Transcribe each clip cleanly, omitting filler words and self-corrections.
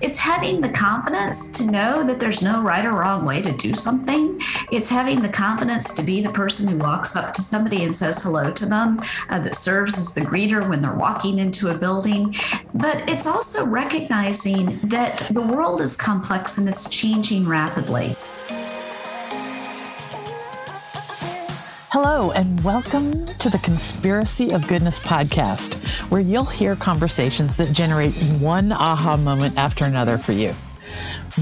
It's having the confidence to know that there's no right or wrong way to do something. It's having the confidence to be the person who walks up to somebody and says hello to them, that serves as the greeter when they're walking into a building. But it's also recognizing that the world is complex and it's changing rapidly. Hello, and welcome to the Conspiracy of Goodness podcast, where you'll hear conversations that generate one aha moment after another for you.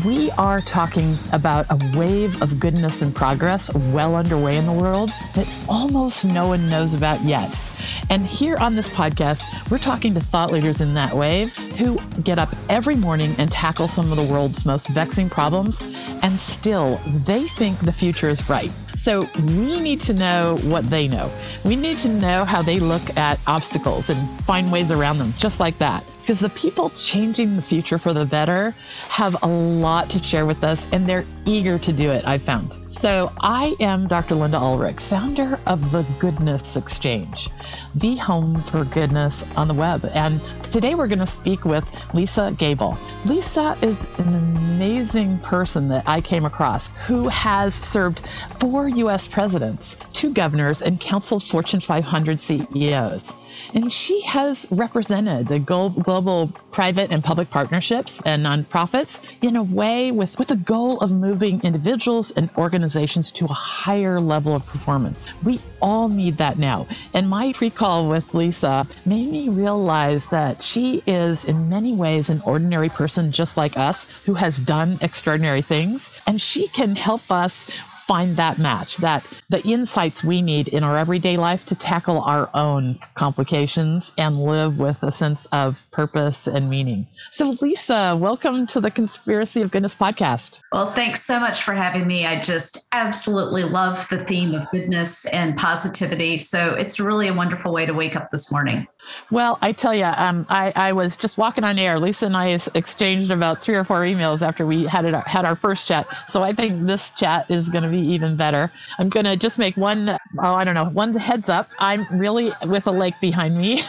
We are talking about a wave of goodness and progress well underway in the world that almost no one knows about yet. And here on this podcast, we're talking to thought leaders in that wave who get up every morning and tackle some of the world's most vexing problems, and still they think the future is bright. So we need to know what they know. We need to know how they look at obstacles and find ways around them, just like that. Because the people changing the future for the better have a lot to share with us, and they're eager to do it, I've found. So I am Dr. Linda Ulrich, founder of the Goodness Exchange, the home for goodness on the web. And today we're going to speak with Lisa Gable. Lisa is an amazing person that I came across who has served 4 U.S. presidents, 2 governors, and counseled Fortune 500 CEOs. And she has represented the global private and public partnerships and nonprofits in a way with the goal of moving individuals and organizations to a higher level of performance. We all need that now. And my pre-call with Lisa made me realize that she is in many ways an ordinary person just like us who has done extraordinary things. And she can help us find that match, that the insights we need in our everyday life to tackle our own complications and live with a sense of purpose and meaning. So Lisa, welcome to the Conspiracy of Goodness podcast. Well, thanks so much for having me. I just absolutely love the theme of goodness and positivity. So it's really a wonderful way to wake up this morning. Well, I tell you, I was just walking on air. Lisa and I exchanged about 3 or 4 emails after we had our first chat. So I think this chat is going to be even better. I'm going to just make one heads up. I'm really with a lake behind me.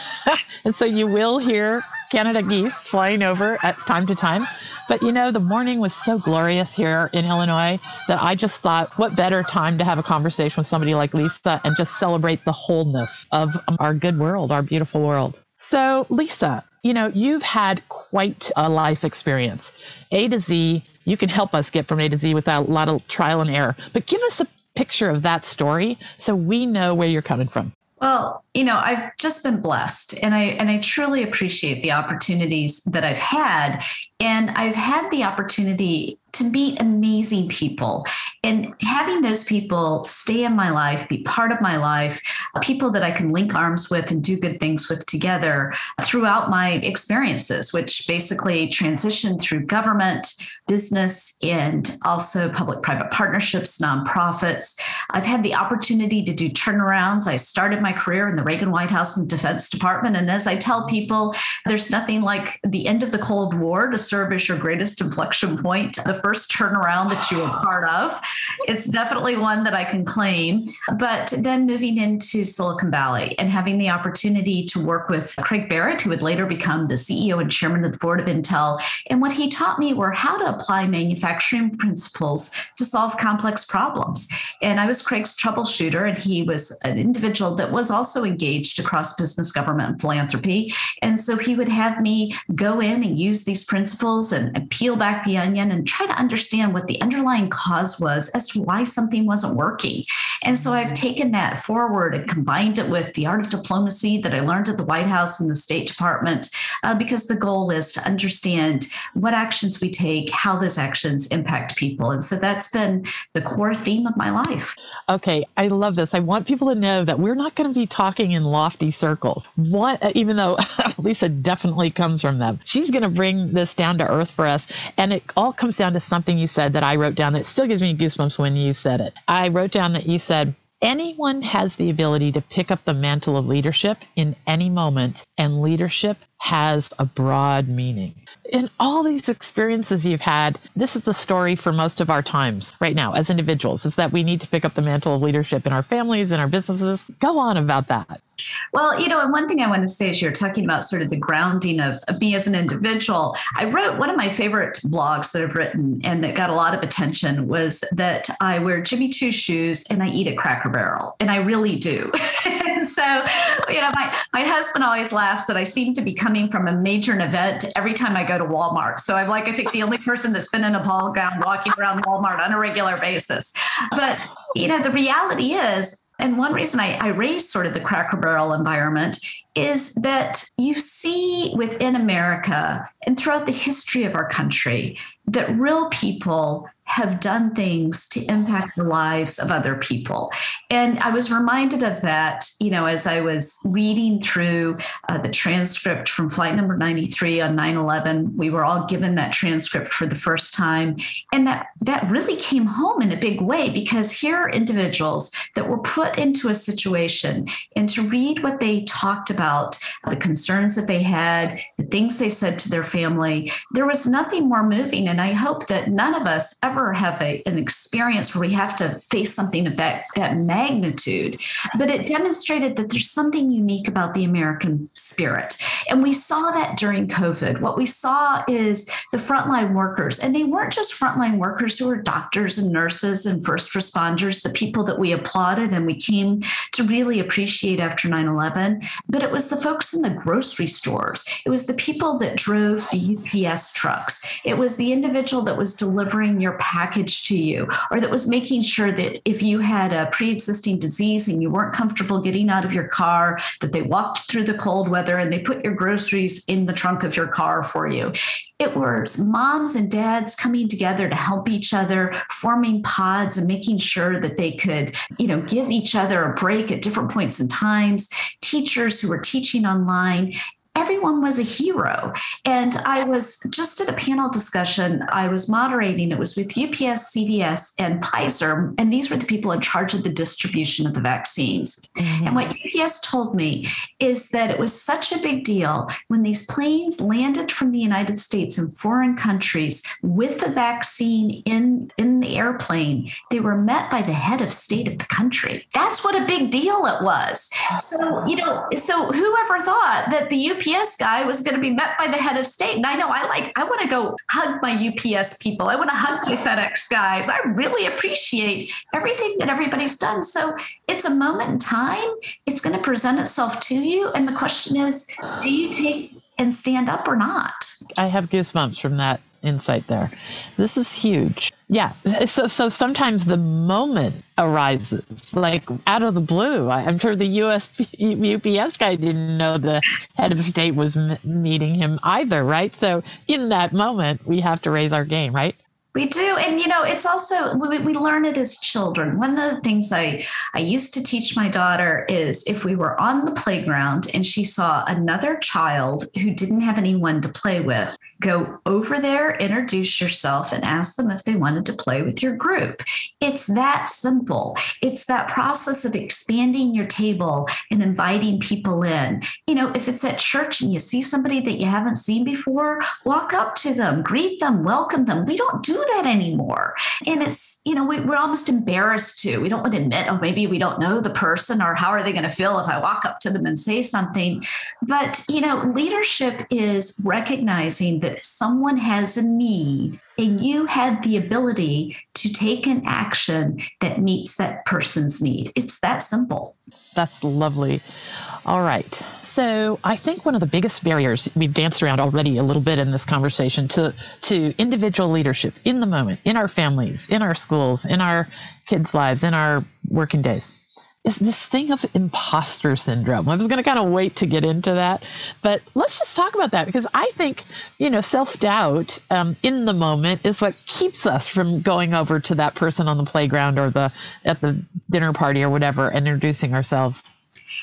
And so you will hear Canada geese flying over at time to time. But you know, the morning was so glorious here in Illinois that I just thought, what better time to have a conversation with somebody like Lisa and just celebrate the wholeness of our good world, our beautiful world. So Lisa, you know, you've had quite a life experience. A to Z, you can help us get from A to Z without a lot of trial and error, but give us a picture of that story so we know where you're coming from. Well, you know, I've just been blessed, and I truly appreciate the opportunities that I've had. And I've had the opportunity to meet amazing people, and having those people stay in my life, be part of my life, people that I can link arms with and do good things with together throughout my experiences, which basically transitioned through government, business, and also public-private partnerships, nonprofits. I've had the opportunity to do turnarounds. I started my career in the Reagan White House and Defense Department. And as I tell people, there's nothing like the end of the Cold War to serve as your greatest inflection point, the first turnaround that you were part of. It's definitely one that I can claim. But then moving into Silicon Valley and having the opportunity to work with Craig Barrett, who would later become the CEO and chairman of the board of Intel. And what he taught me were how to apply manufacturing principles to solve complex problems. And I was Craig's troubleshooter, and he was an individual that was also engaged across business, government, and philanthropy. And so he would have me go in and use these principles and peel back the onion and try to understand what the underlying cause was as to why something wasn't working. And so I've taken that forward and combined it with the art of diplomacy that I learned at the White House and the State Department, because the goal is to understand what actions we take, how those actions impact people. And so that's been the core theme of my life. Okay, I love this. I want people to know that we're not going to be talking in lofty circles. Even though Lisa definitely comes from them, she's going to bring this down to earth for us. And it all comes down to something you said that I wrote down that still gives me goosebumps when you said it. I wrote down that you said, anyone has the ability to pick up the mantle of leadership in any moment, and leadership has a broad meaning. In all these experiences you've had, this is the story for most of our times right now as individuals, is that we need to pick up the mantle of leadership in our families, in our businesses. Go on about that. Well, and one thing I want to say is you're talking about sort of the grounding of me as an individual. I wrote one of my favorite blogs that I've written and that got a lot of attention was that I wear Jimmy Choo shoes and I eat at Cracker Barrel. And I really do. So, my husband always laughs that I seem to be coming from a major event every time I go to Walmart. So I'm like, I think the only person that's been in a ball gown walking around Walmart on a regular basis. But, the reality is, and one reason I raised sort of the Cracker Barrel environment is that you see within America and throughout the history of our country that real people have done things to impact the lives of other people. And I was reminded of that, as I was reading through the transcript from flight number 93 on 9-11, we were all given that transcript for the first time. And that really came home in a big way, because here are individuals that were put into a situation, and to read what they talked about, the concerns that they had, the things they said to their family, there was nothing more moving. And I hope that none of us ever have an experience where we have to face something of that magnitude, but it demonstrated that there's something unique about the American spirit. And we saw that during COVID. What we saw is the frontline workers, and they weren't just frontline workers who were doctors and nurses and first responders, the people that we applauded and we came to really appreciate after 9-11, but it was the folks in the grocery stores. It was the people that drove the UPS trucks. It was the individual that was delivering your package to you, or that was making sure that if you had a pre-existing disease and you weren't comfortable getting out of your car, that they walked through the cold weather and they put your groceries in the trunk of your car for you. It was moms and dads coming together to help each other, forming pods and making sure that they could, give each other a break at different points in times, teachers who were teaching online. Everyone was a hero. And I was just at a panel discussion I was moderating. It was with UPS, CVS, and Pfizer. And these were the people in charge of the distribution of the vaccines. Mm-hmm. And what UPS told me is that it was such a big deal when these planes landed from the United States in foreign countries with the vaccine in the airplane, they were met by the head of state of the country. That's what a bbig deal it was. So, so whoever thought that the UPS guy was going to be met by the head of state. And I know I want to go hug my UPS people. I want to hug my FedEx guys. I really appreciate everything that everybody's done. So it's a moment in time. It's going to present itself to you. And the question is, do you take and stand up or not? I have goosebumps from that insight there. This is huge. Yeah. So sometimes the moment arises like out of the blue. I'm sure the UPS guy didn't know the head of state was meeting him either, right? So in that moment, we have to raise our game, right? We do. And, it's also, we learn it as children. One of the things I used to teach my daughter is if we were on the playground and she saw another child who didn't have anyone to play with, go over there, introduce yourself, and ask them if they wanted to play with your group. It's that simple. It's that process of expanding your table and inviting people in. If it's at church and you see somebody that you haven't seen before, walk up to them, greet them, welcome them. We don't do that anymore. And it's, we're almost embarrassed to. We don't want to admit, oh, maybe we don't know the person, or how are they going to feel if I walk up to them and say something? But, leadership is recognizing that someone has a need and you have the ability to take an action that meets that person's need. It's that simple. That's lovely. All right. So I think one of the biggest barriers we've danced around already a little bit in this conversation to individual leadership in the moment, in our families, in our schools, in our kids' lives, in our working days, is this thing of imposter syndrome. I was going to kind of wait to get into that, but let's just talk about that, because I think, self-doubt in the moment is what keeps us from going over to that person on the playground or at the dinner party or whatever and introducing ourselves.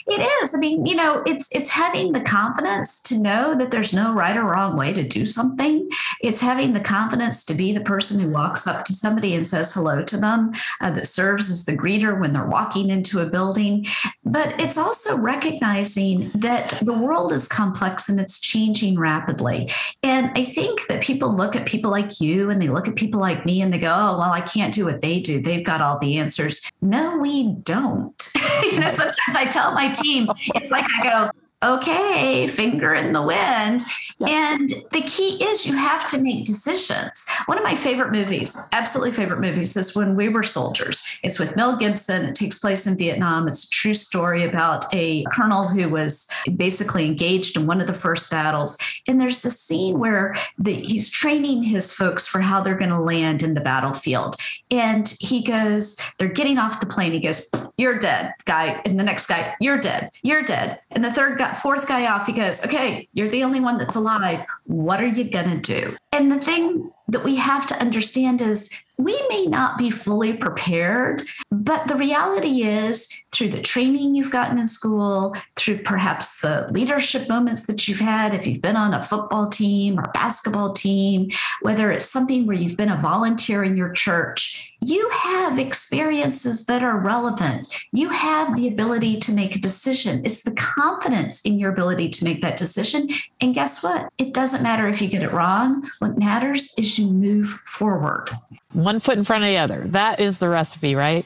It is. I mean, you know, it's having the confidence to know that there's no right or wrong way to do something. It's having the confidence to be the person who walks up to somebody and says hello to them, that serves as the greeter when they're walking into a building. But it's also recognizing that the world is complex and it's changing rapidly. And I think that people look at people like you and they look at people like me and they go, oh, well, I can't do what they do. They've got all the answers. No, we don't. You know, sometimes I tell my team, it's like I go, okay, finger in the wind. And the key is you have to make decisions. One of my favorite movies, absolutely favorite movies, is When We Were Soldiers. It's with Mel Gibson. It takes place in Vietnam. It's a true story about a colonel who was basically engaged in one of the first battles. And there's the scene where he's training his folks for how they're going to land in the battlefield. And he goes, they're getting off the plane. He goes, you're dead, guy. And the next guy, you're dead. You're dead. And the fourth guy off, he goes, okay, you're the only one that's alive. What are you going to do? And the thing that we have to understand is we may not be fully prepared, but the reality is through the training you've gotten in school, through perhaps the leadership moments that you've had, if you've been on a football team or basketball team, whether it's something where you've been a volunteer in your church, you have experiences that are relevant. You have the ability to make a decision. It's the confidence in your ability to make that decision. And guess what? It doesn't matter if you get it wrong. What matters is you move forward. One foot in front of the other. That is the recipe, right?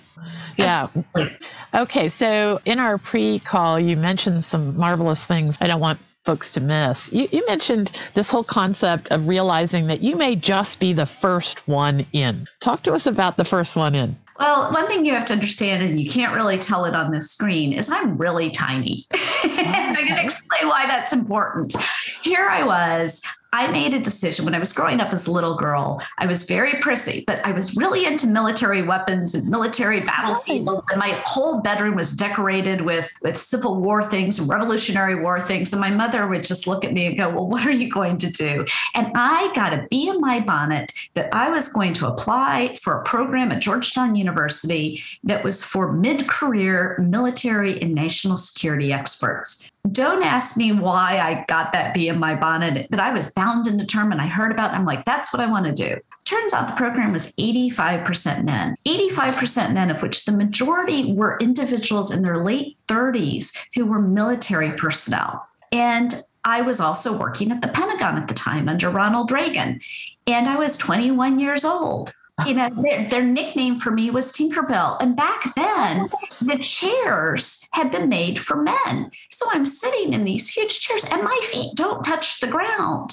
Yeah. Absolutely. Okay. So in our pre-call, you mentioned some marvelous things I don't want folks to miss. You mentioned this whole concept of realizing that you may just be the first one in. Talk to us about the first one in. Well, one thing you have to understand, and you can't really tell it on this screen, is I'm really tiny. I'm going to explain why that's important. Here I was. I made a decision when I was growing up as a little girl. I was very prissy, but I was really into military weapons and military battlefields. And my whole bedroom was decorated with Civil War things and Revolutionary War things. And my mother would just look at me and go, well, what are you going to do? And I got a bee in my bonnet that I was going to apply for a program at Georgetown University that was for mid-career military and national security experts. Don't ask me why I got that bee in my bonnet, but I was bound and determined. I heard about it. I'm like, that's what I want to do. Turns out the program was 85% men, 85% men, of which the majority were individuals in their late 30s who were military personnel. And I was also working at the Pentagon at the time under Ronald Reagan, and I was 21 years old. You know, their nickname for me was Tinkerbell. And back then, the chairs had been made for men. So I'm sitting in these huge chairs and my feet don't touch the ground.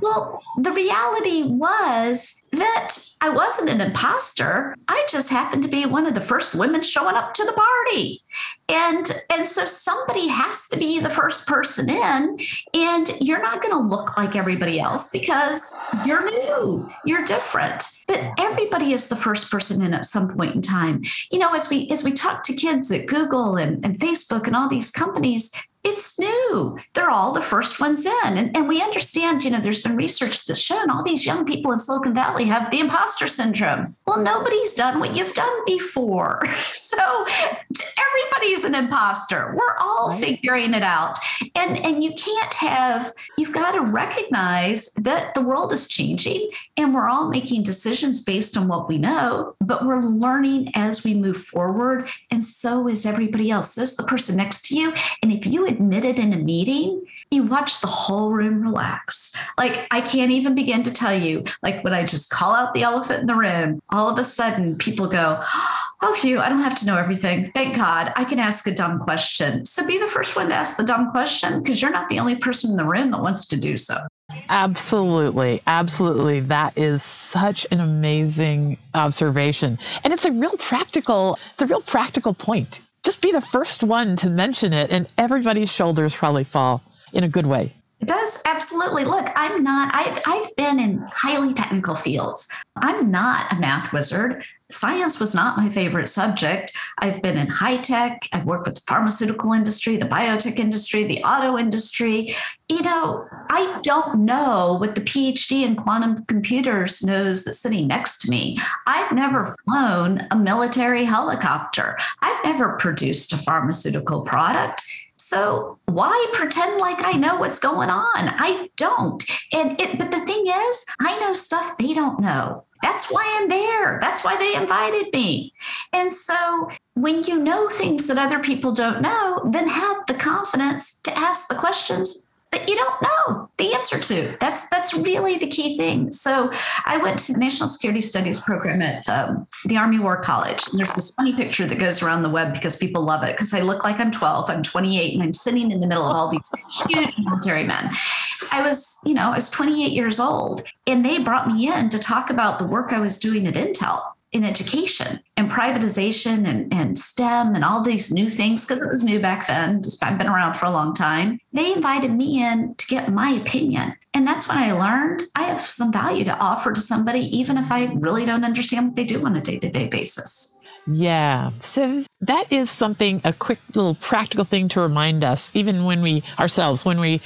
Well, the reality was that I wasn't an imposter. I just happened to be one of the first women showing up to the party. And so somebody has to be the first person in, and you're not going to look like everybody else because you're new, you're different, but everybody is the first person in at some point in time. You know, as we talk to kids at Google and Facebook and all these companies, it's new. They're all the first ones in. And we understand, you know, there's been research that's shown all these young people in Silicon Valley have the imposter syndrome. Well, nobody's done what you've done before. So everybody's an imposter. We're all figuring it out. And you can't have, you've got to recognize that the world is changing and we're all making decisions based on what we know, but we're learning as we move forward. And so is everybody else. So is the person next to you. And if you admit it in a meeting, you watch the whole room relax. Like, I can't even begin to tell you, like when I just call out the elephant in the room, all of a sudden people go, oh, phew, I don't have to know everything. Thank God I can ask a dumb question. So be the first one to ask the dumb question because you're not the only person in the room that wants to do so. Absolutely. Absolutely. That is such an amazing observation. And it's a real practical point. Just be the first one to mention it and everybody's shoulders probably fall in a good way. It does. Absolutely. Look, I've been in highly technical fields. I'm not a math wizard. Science was not my favorite subject. I've been in high tech. I've worked with the pharmaceutical industry, the biotech industry, the auto industry. You know, I don't know what the PhD in quantum computers knows that's sitting next to me. I've never flown a military helicopter. I've never produced a pharmaceutical product. So why pretend like I know what's going on? I don't. But the thing is, I know stuff they don't know. That's why I'm there. That's why they invited me. And so when you know things that other people don't know, then have the confidence to ask the questions that you don't know the answer to. That's really the key thing. So I went to the National Security Studies program at the Army War College. And there's this funny picture that goes around the web because people love it, because I look like I'm 12, I'm 28, and I'm sitting in the middle of all these huge military men. I was 28 years old, and they brought me in to talk about the work I was doing at Intel in education and privatization and STEM and all these new things, because it was new back then. I've been around for a long time. They invited me in to get my opinion. And that's when I learned I have some value to offer to somebody, even if I really don't understand what they do on a day-to-day basis. Yeah. So that is something, a quick little practical thing to remind us, even when we ourselves, when we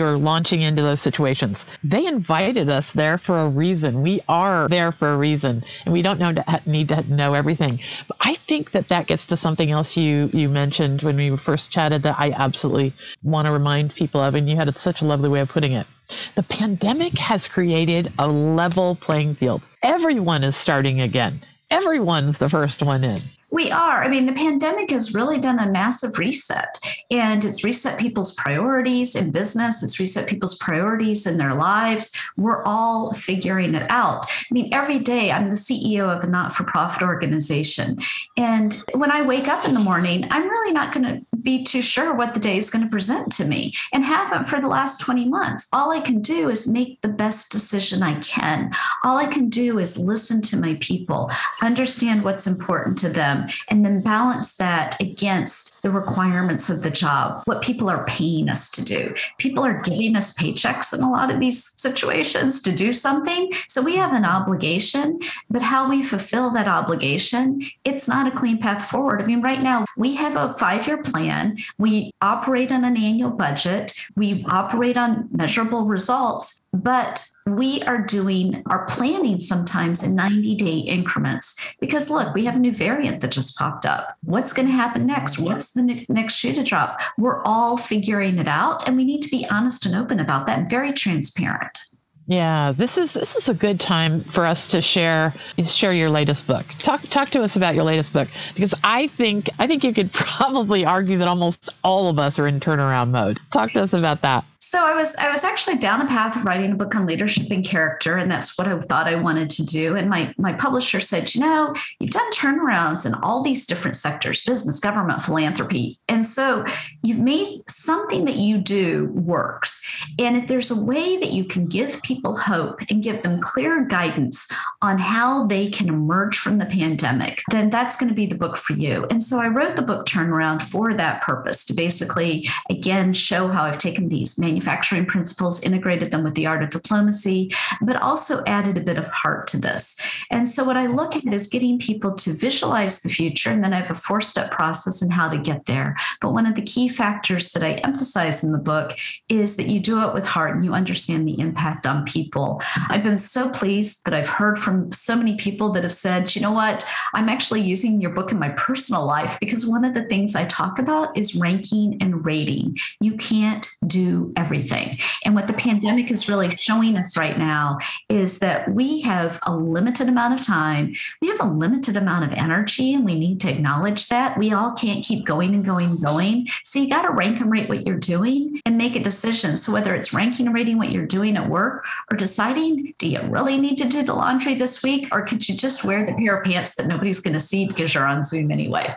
are launching into those situations. They invited us there for a reason. We are there for a reason, and we don't need to know everything. But I think that gets to something else you mentioned when we first chatted that I absolutely want to remind people of, and you had such a lovely way of putting it. The pandemic has created a level playing field. Everyone is starting again. Everyone's the first one in. We are. I mean, the pandemic has really done a massive reset, and it's reset people's priorities in business. It's reset people's priorities in their lives. We're all figuring it out. I mean, every day I'm the CEO of a not-for-profit organization. And when I wake up in the morning, I'm really not going to be too sure what the day is going to present to me, and haven't for the last 20 months. All I can do is make the best decision I can. All I can do is listen to my people, understand what's important to them, and then balance that against the requirements of the job, what people are paying us to do. People are giving us paychecks in a lot of these situations to do something. So we have an obligation, but how we fulfill that obligation, it's not a clean path forward. I mean, right now we have a 5-year plan. We operate on an annual budget. We operate on measurable results, but we are doing our planning sometimes in 90-day increments, because look, we have a new variant that just popped up. What's going to happen next? What's the next shoe to drop? We're all figuring it out, and we need to be honest and open about that and very transparent. Yeah, this is a good time for us to share your latest book. Talk to us about your latest book, because I think you could probably argue that almost all of us are in turnaround mode. Talk to us about that. So I was actually down the path of writing a book on leadership and character, and that's what I thought I wanted to do. And my publisher said, you've done turnarounds in all these different sectors, business, government, philanthropy. And so you've made something that you do works. And if there's a way that you can give people hope and give them clear guidance on how they can emerge from the pandemic, then that's going to be the book for you. And so I wrote the book Turnaround for that purpose, to basically, again, show how I've taken these manufacturing principles, integrated them with the art of diplomacy, but also added a bit of heart to this. And so what I look at is getting people to visualize the future, and then I have a 4-step process in how to get there. But one of the key factors that I emphasize in the book is that you do it with heart and you understand the impact on people. I've been so pleased that I've heard from so many people that have said, you know what, I'm actually using your book in my personal life, because one of the things I talk about is ranking and rating. You can't do everything. And what the pandemic is really showing us right now is that we have a limited amount of time. We have a limited amount of energy, and we need to acknowledge that. We all can't keep going and going and going. So you got to rank and rate what you're doing and make a decision. So whether it's ranking and rating what you're doing at work, or deciding, do you really need to do the laundry this week? Or could you just wear the pair of pants that nobody's going to see because you're on Zoom anyway?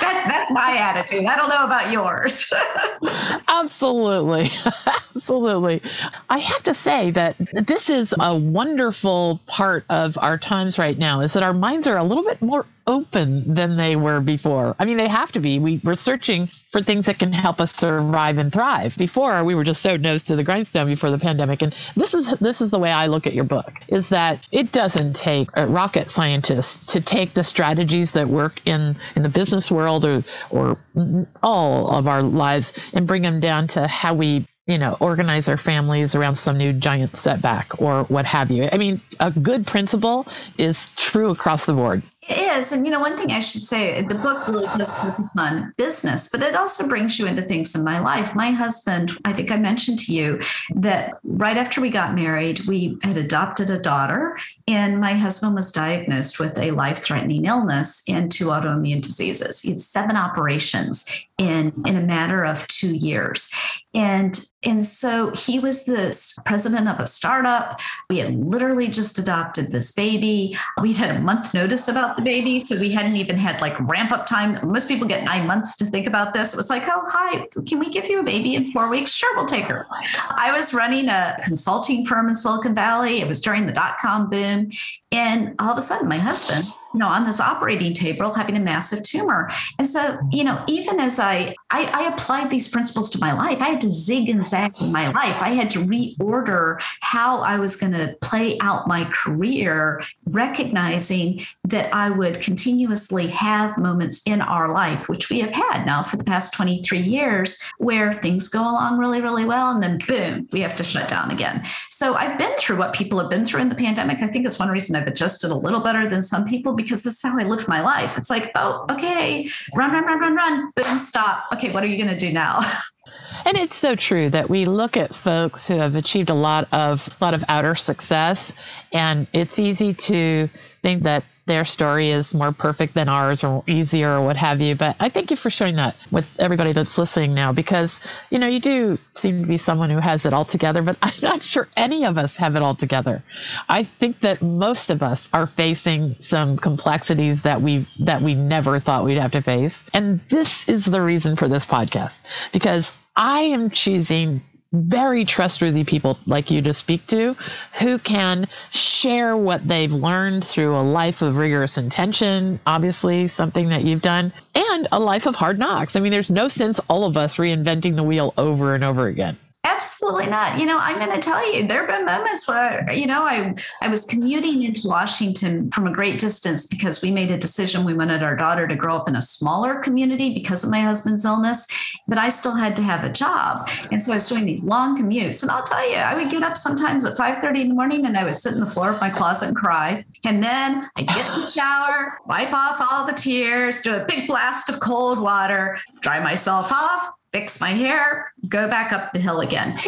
That's my attitude. I don't know about yours. Absolutely. Absolutely. I have to say that this is a wonderful part of our times right now, is that our minds are a little bit more open than they were before. I mean, they have to be. We're searching for things that can help us survive and thrive. Before, we were just so nose to the grindstone before the pandemic. And this is the way I look at your book, is that it doesn't take a rocket scientist to take the strategies that work in the business world or all of our lives and bring them down to how we organize our families around some new giant setback or what have you. I mean, a good principle is true across the board. It is. And, you know, one thing I should say, the book really does focus on business, but it also brings you into things in my life. My husband, I think I mentioned to you that right after we got married, we had adopted a daughter, and my husband was diagnosed with a life-threatening illness and 2 autoimmune diseases. He had 7 operations in a matter of 2 years. And so he was the president of a startup. We had literally just adopted this baby. We'd had a month notice about the baby. So we hadn't even had like ramp up time. Most people get 9 months to think about this. It was like, oh, hi, can we give you a baby in 4 weeks? Sure, we'll take her. I was running a consulting firm in Silicon Valley. It was during the dot-com boom. And all of a sudden, my husband, you know, on this operating table having a massive tumor. And so, you know, even as I applied these principles to my life, I had to zig and zag in my life. I had to reorder how I was going to play out my career, recognizing that I would continuously have moments in our life, which we have had now for the past 23 years, where things go along really, really well. And then boom, we have to shut down again. So I've been through what people have been through in the pandemic. I think it's one reason I've adjusted a little better than some people, because this is how I live my life. It's like, oh, okay, run, boom, stop. Okay, what are you going to do now? And it's so true that we look at folks who have achieved a lot of outer success, and it's easy to think that their story is more perfect than ours or easier or what have you. But I thank you for sharing that with everybody that's listening now, because, you know, you do seem to be someone who has it all together, but I'm not sure any of us have it all together. I think that most of us are facing some complexities that we never thought we'd have to face. And this is the reason for this podcast, because I am choosing very trustworthy people like you to speak to, who can share what they've learned through a life of rigorous intention, obviously something that you've done, and a life of hard knocks. I mean, there's no sense all of us reinventing the wheel over and over again. Absolutely not. You know, I'm going to tell you, there have been moments where, you know, I was commuting into Washington from a great distance because we made a decision. We wanted our daughter to grow up in a smaller community because of my husband's illness, but I still had to have a job. And so I was doing these long commutes. And I'll tell you, I would get up sometimes at 5:30 in the morning and I would sit in the floor of my closet and cry. And then I'd get in the shower, wipe off all the tears, do a big blast of cold water, dry myself off, fix my hair, go back up the hill again.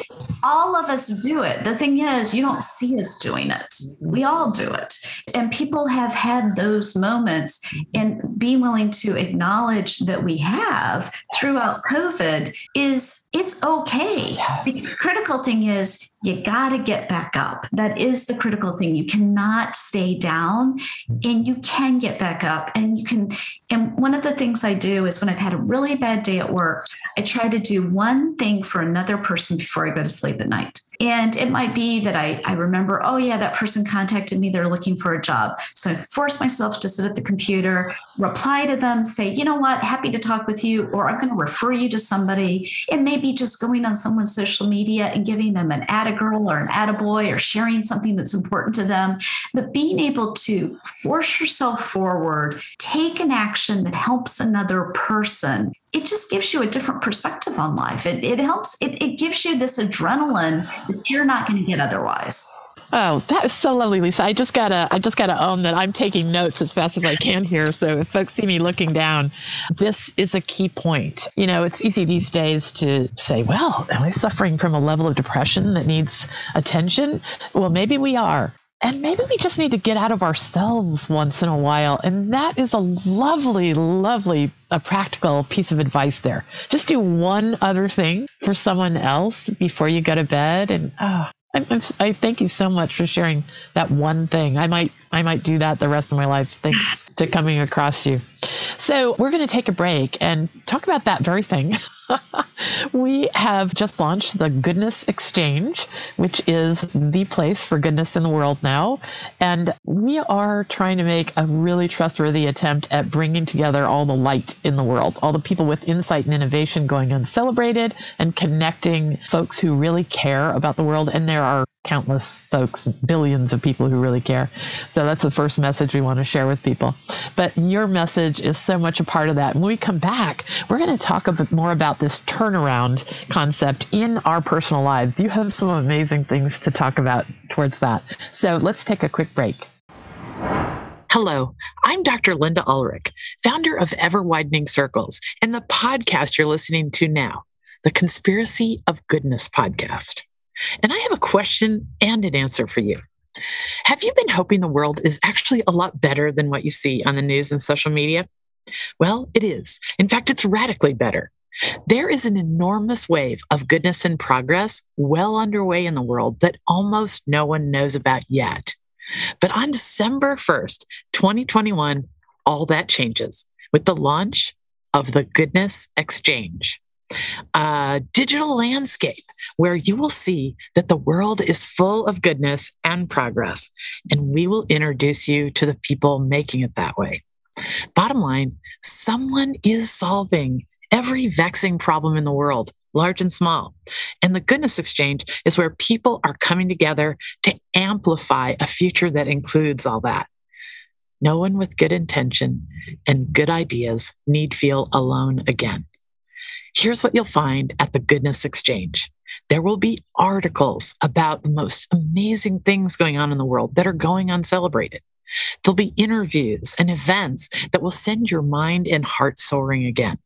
All of us do it. The thing is, you don't see us doing it. We all do it. And people have had those moments, and being willing to acknowledge that we have throughout COVID is, it's okay. The critical thing is, you got to get back up. That is the critical thing. You cannot stay down, and you can get back up, and you can. And one of the things I do is when I've had a really bad day at work, I try to do one thing for another person before I go to sleep at night. And it might be that I remember, oh yeah, that person contacted me. They're looking for a job. So I force myself to sit at the computer, reply to them, say, you know what, happy to talk with you, or I'm going to refer you to somebody. It may be just going on someone's social media and giving them an attagirl or an attaboy or sharing something that's important to them. But being able to force yourself forward, take an action that helps another person, it just gives you a different perspective on life. It helps. It gives you this adrenaline that you're not going to get otherwise. Oh, that is so lovely, Lisa. I just gotta own that I'm taking notes as fast as I can here. So if folks see me looking down, this is a key point. You know, it's easy these days to say, well, am I suffering from a level of depression that needs attention? Well, maybe we are. And maybe we just need to get out of ourselves once in a while. And that is a lovely, lovely, practical piece of advice there. Just do one other thing for someone else before you go to bed. And I thank you so much for sharing that one thing. I might do that the rest of my life. Thanks to coming across you. So we're going to take a break and talk about that very thing. We have just launched the Goodness Exchange, which is the place for goodness in the world now. And we are trying to make a really trustworthy attempt at bringing together all the light in the world, all the people with insight and innovation going uncelebrated, and connecting folks who really care about the world. And there are countless folks, billions of people who really care. So that's the first message we want to share with people. But your message is so much a part of that. And when we come back, we're going to talk a bit more about this turnaround concept in our personal lives. You have some amazing things to talk about towards that. So let's take a quick break. Hello, I'm Dr. Linda Ulrich, founder of Ever Widening Circles and the podcast you're listening to now, the Conspiracy of Goodness podcast. And I have a question and an answer for you. Have you been hoping the world is actually a lot better than what you see on the news and social media? Well, it is. In fact, it's radically better. There is an enormous wave of goodness and progress well underway in the world that almost no one knows about yet. But on December 1st, 2021, all that changes with the launch of the Goodness Exchange, a digital landscape where you will see that the world is full of goodness and progress, and we will introduce you to the people making it that way. Bottom line, someone is solving every vexing problem in the world, large and small. And the Goodness Exchange is where people are coming together to amplify a future that includes all that. No one with good intention and good ideas need feel alone again. Here's what you'll find at the Goodness Exchange. There will be articles about the most amazing things going on in the world that are going uncelebrated. There'll be interviews and events that will send your mind and heart soaring again,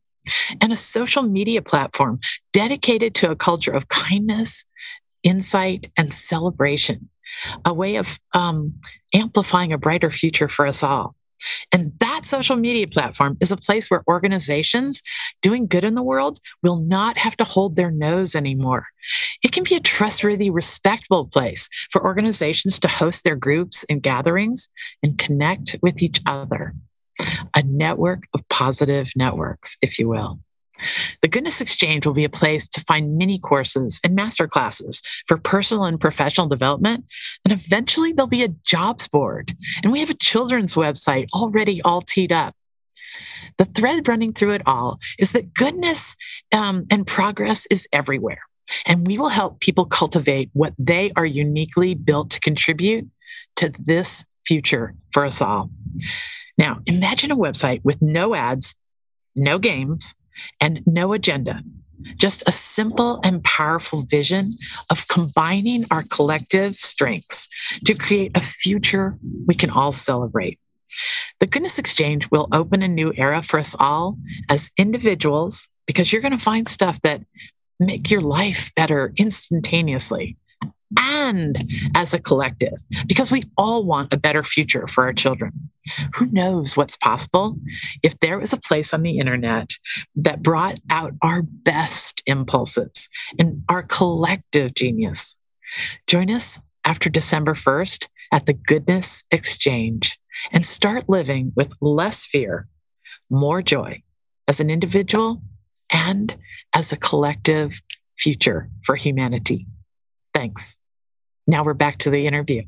and a social media platform dedicated to a culture of kindness, insight, and celebration, a way of amplifying a brighter future for us all. And that social media platform is a place where organizations doing good in the world will not have to hold their nose anymore. It can be a trustworthy, respectable place for organizations to host their groups and gatherings and connect with each other. A network of positive networks, if you will. The Goodness Exchange will be a place to find mini courses and master classes for personal and professional development. And eventually there'll be a jobs board. And we have a children's website already all teed up. The thread running through it all is that goodness and progress is everywhere. And we will help people cultivate what they are uniquely built to contribute to this future for us all. Now, imagine a website with no ads, no games, and no agenda. Just a simple and powerful vision of combining our collective strengths to create a future we can all celebrate. The Goodness Exchange will open a new era for us all as individuals, because you're going to find stuff that make your life better instantaneously, and as a collective, because we all want a better future for our children. Who knows what's possible if there was a place on the internet that brought out our best impulses and our collective genius? Join us after December 1st at the Goodness Exchange and start living with less fear, more joy as an individual and as a collective future for humanity. Thanks. Now we're back to the interview.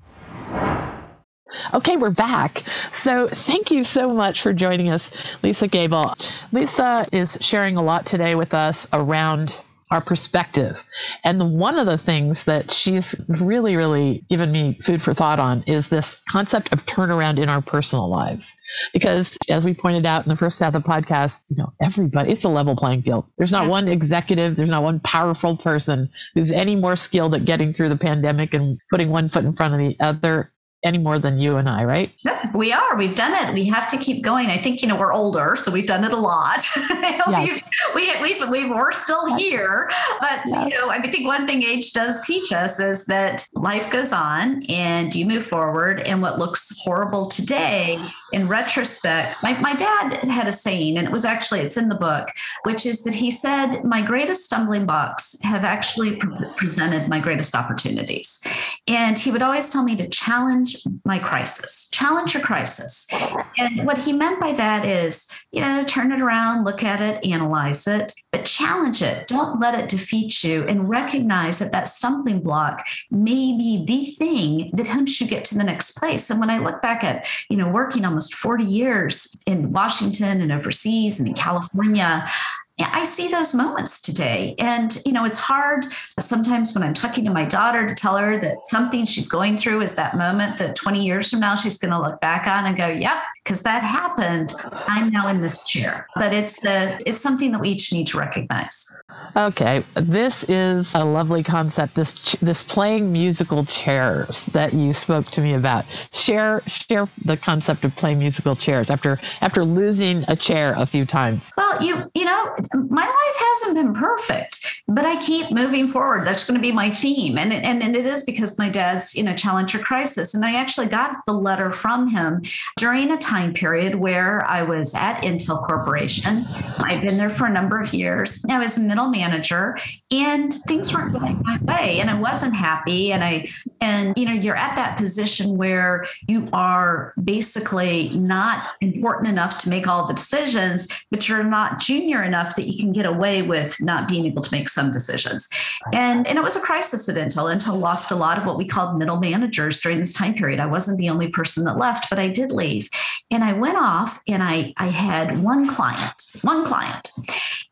Okay, we're back. So thank you so much for joining us, Lisa Gable. Lisa is sharing a lot today with us around our perspective. And one of the things that she's really, really given me food for thought on is this concept of turnaround in our personal lives. Because as we pointed out in the first half of the podcast, you know, everybody, it's a level playing field. There's not one executive, there's not one powerful person who's any more skilled at getting through the pandemic and putting one foot in front of the other any more than you and I, right? We are. We've done it. We have to keep going. I think, you know, we're older, so we've done it a lot. Yes. We're still here. But, yes, you know, I think one thing age does teach us is that life goes on and you move forward. And what looks horrible today, in retrospect, my dad had a saying, and it's in the book, which is that he said, my greatest stumbling blocks have actually presented my greatest opportunities. And he would always tell me to challenge your crisis. And what he meant by that is, you know, turn it around, look at it, analyze it, but challenge it. Don't let it defeat you, and recognize that that stumbling block may be the thing that helps you get to the next place. And when I look back at, you know, working almost 40 years in Washington and overseas and in California, I see those moments today. And, you know, it's hard sometimes when I'm talking to my daughter to tell her that something she's going through is that moment that 20 years from now, she's going to look back on and go, yep, because that happened. I'm now in this chair, but it's something that we each need to recognize. Okay. This is a lovely concept. This playing musical chairs that you spoke to me about. Share the concept of playing musical chairs after losing a chair a few times. Well, you know, my life hasn't been perfect, but I keep moving forward. That's going to be my theme. And it is because my dad's, you know, Challenger crisis. And I actually got the letter from him during a time period where I was at Intel Corporation. I'd been there for a number of years. I was a middle manager and things weren't going my way and I wasn't happy. And you know, you're at that position where you are basically not important enough to make all the decisions, but you're not junior enough that you can get away with not being able to make some decisions. And it was a crisis at Intel. Intel lost a lot of what we called middle managers during this time period. I wasn't the only person that left, but I did leave. And I went off and I had one client.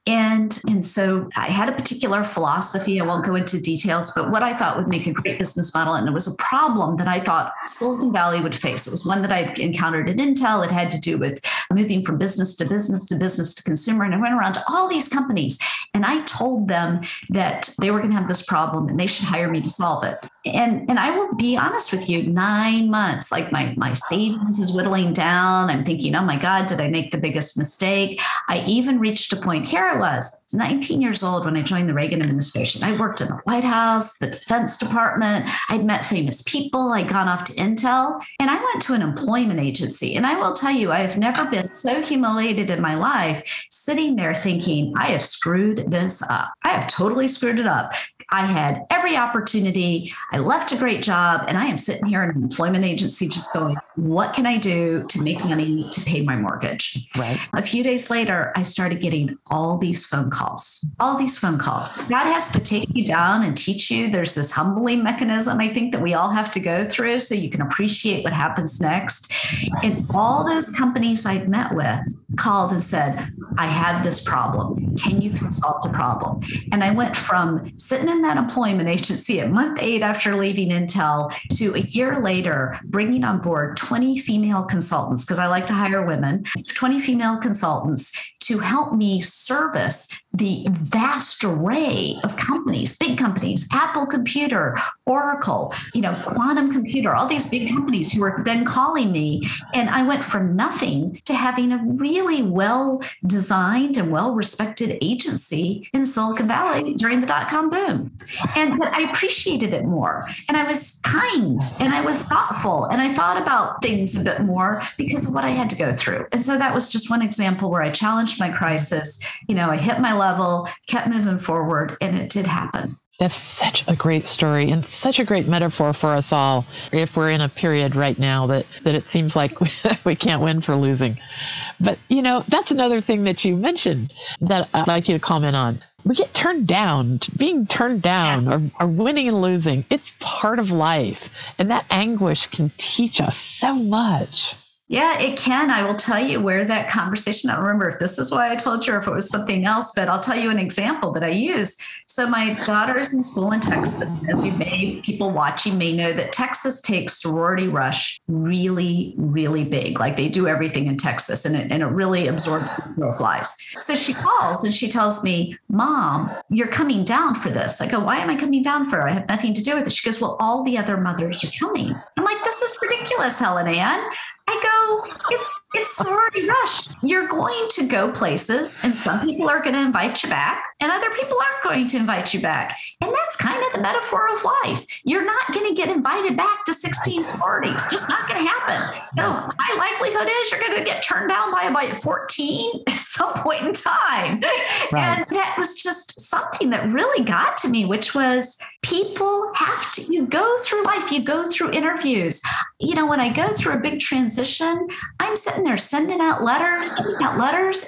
And so I had a particular philosophy. I won't go into details, but what I thought would make a great business model. And it was a problem that I thought Silicon Valley would face. It was one that I encountered at Intel. It had to do with moving from business to business to business to consumer. And I went around to all these companies and I told them that they were going to have this problem and they should hire me to solve it. And I will be honest with you, 9 months, like my savings is whittling down. I'm thinking, oh my God, did I make the biggest mistake? I even reached a point, here I was 19 years old when I joined the Reagan administration. I worked in the White House, the Defense Department. I'd met famous people. I'd gone off to Intel and I went to an employment agency. And I will tell you, I have never been so humiliated in my life, sitting there thinking, I have screwed this up. I have totally screwed it up. I had every opportunity. I left a great job and I am sitting here in an employment agency just going, what can I do to make money to pay my mortgage? Right. A few days later, I started getting all these phone calls. God has to take you down and teach you. There's this humbling mechanism, I think, that we all have to go through so you can appreciate what happens next. And all those companies I'd met with called and said, I have this problem. Can you consult the problem? And I went from sitting in that employment agency at month 8 after leaving Intel to a year later, bringing on board 20 female consultants, because I like to hire women, 20 female consultants to help me service the vast array of companies, big companies, Apple Computer, Oracle, you know, Quantum Computer, all these big companies who were then calling me. And I went from nothing to having a really well-designed and well-respected agency in Silicon Valley during the dot-com boom. And but I appreciated it more. And I was kind and I was thoughtful and I thought about things a bit more because of what I had to go through. And so that was just one example where I challenged my crisis. You know, I hit my level, kept moving forward, and it did happen. That's such a great story and such a great metaphor for us all. If we're in a period right now that it seems like we can't win for losing. But, you know, that's another thing that you mentioned that I'd like you to comment on. We get turned down, or winning and losing. It's part of life. And that anguish can teach us so much. Yeah, it can. I will tell you where that conversation, I don't remember if this is why I told you or if it was something else, but I'll tell you an example that I use. So my daughter is in school in Texas. As you may, people watching may know that Texas takes sorority rush really, really big. Like they do everything in Texas and it really absorbs people's lives. So she calls and she tells me, Mom, you're coming down for this. I go, why am I coming down for it? I have nothing to do with it. She goes, well, all the other mothers are coming. I'm like, this is ridiculous, Helen Ann. I go, it's sorority rush. You're going to go places and some people are going to invite you back and other people aren't going to invite you back. And that's kind of the metaphor of life. You're not going to get invited back to 16 sororities. Just not going to happen. So high likelihood is you're going to get turned down by about 14 at some point in time. Right. And that was just something that really got to me, which was people have to, you go through life, you go through interviews. You know, when I go through a big transition, I'm sitting there sending out letters,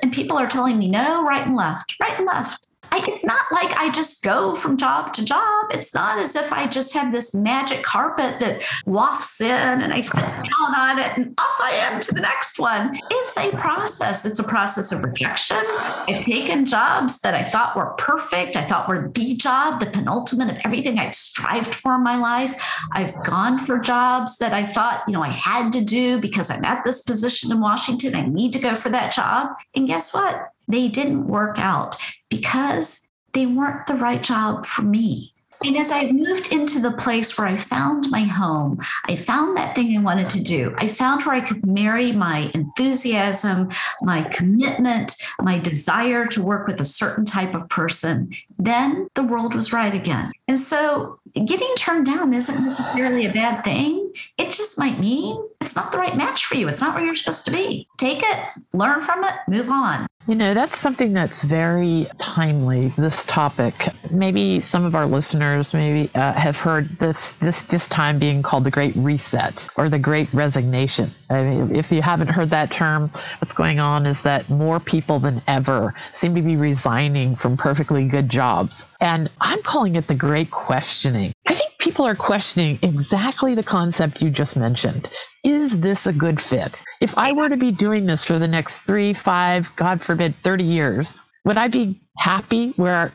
and people are telling me no, right and left, right and left. I like, it's not like I just go from job to job. It's not as if I just have this magic carpet that wafts in and I sit down on it and off I am to the next one. It's a process. It's a process of rejection. I've taken jobs that I thought were perfect. I thought were the job, the penultimate of everything I'd strived for in my life. I've gone for jobs that I thought, you know, I had to do because I'm at this position in Washington. I need to go for that job. And guess what? They didn't work out because they weren't the right job for me. And as I moved into the place where I found my home, I found that thing I wanted to do. I found where I could marry my enthusiasm, my commitment, my desire to work with a certain type of person. Then the world was right again. And so getting turned down isn't necessarily a bad thing. It just might mean it's not the right match for you. It's not where you're supposed to be. Take it, learn from it, move on. You know, that's something that's very timely, this topic. Maybe some of our listeners have heard this time being called the Great Reset or the Great Resignation. I mean, if you haven't heard that term, what's going on is that more people than ever seem to be resigning from perfectly good jobs. And I'm calling it the Great Questioning. I think people are questioning exactly the concept you just mentioned. Is this a good fit? If I were to be doing this for the next 3, 5, God forbid, 30 years, would I be happy where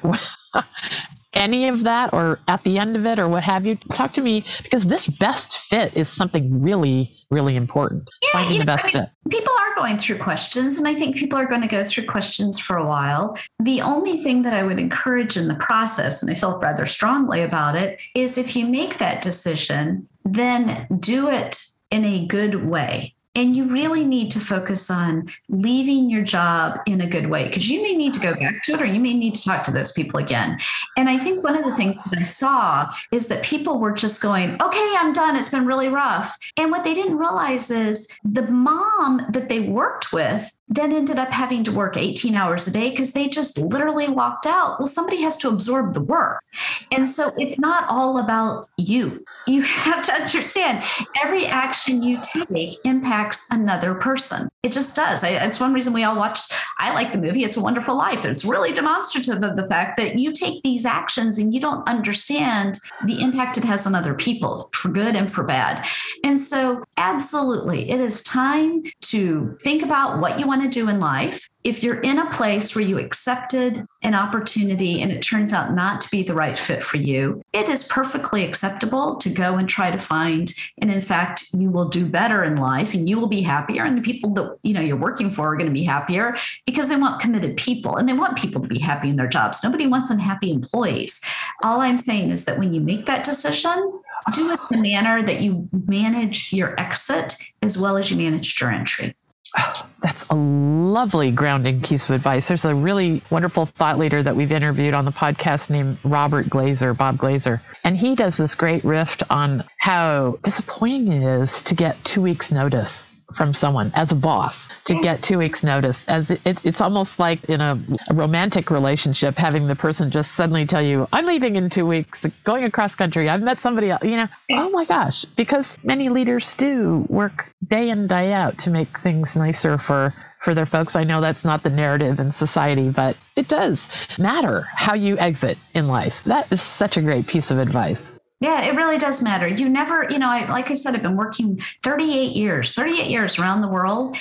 any of that or at the end of it or what have you? Talk to me, because this best fit is something really, really important. Yeah, finding the best fit. People are going through questions, and I think people are going to go through questions for a while. The only thing that I would encourage in the process, and I felt rather strongly about it, is if you make that decision, then do it in a good way. And you really need to focus on leaving your job in a good way, because you may need to go back to it or you may need to talk to those people again. And I think one of the things that I saw is that people were just going, okay, I'm done. It's been really rough. And what they didn't realize is the mom that they worked with then ended up having to work 18 hours a day because they just literally walked out. Well, somebody has to absorb the work. And so it's not all about you. You have to understand every action you take impacts another person. It just does. It's one reason we all I like the movie It's a Wonderful Life. It's really demonstrative of the fact that you take these actions and you don't understand the impact it has on other people, for good and for bad. And so absolutely, it is time to think about what you want to do in life. If you're in a place where you accepted an opportunity and it turns out not to be the right fit for you, it is perfectly acceptable to go and try to find. And in fact, you will do better in life and you will be happier. And the people that, you know, you're working for are going to be happier because they want committed people and they want people to be happy in their jobs. Nobody wants unhappy employees. All I'm saying is that when you make that decision, do it in a manner that you manage your exit as well as you manage your entry. Oh, that's a lovely grounding piece of advice. There's a really wonderful thought leader that we've interviewed on the podcast named Robert Glaser, Bob Glaser. And he does this great riff on how disappointing it is to get 2 weeks notice from someone as a boss, to get 2 weeks notice. As it's almost like in a romantic relationship, having the person just suddenly tell you, I'm leaving in 2 weeks, going across country. I've met somebody else, you know, oh my gosh, because many leaders do work day in, day out to make things nicer for their folks. I know that's not the narrative in society, but it does matter how you exit in life. That is such a great piece of advice. Yeah, it really does matter. You never, you know, like I said, I've been working 38 years around the world.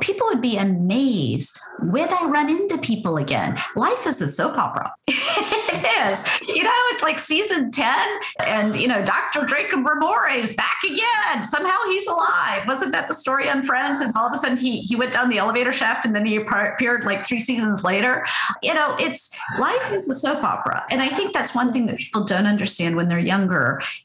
People would be amazed when I run into people again. Life is a soap opera. It is. You know, it's like season 10 and, you know, Dr. Drakenber More is back again. Somehow he's alive. Wasn't that the story on Friends? And all of a sudden he went down the elevator shaft and then he appeared like 3 seasons later. You know, life is a soap opera. And I think that's one thing that people don't understand when they're young,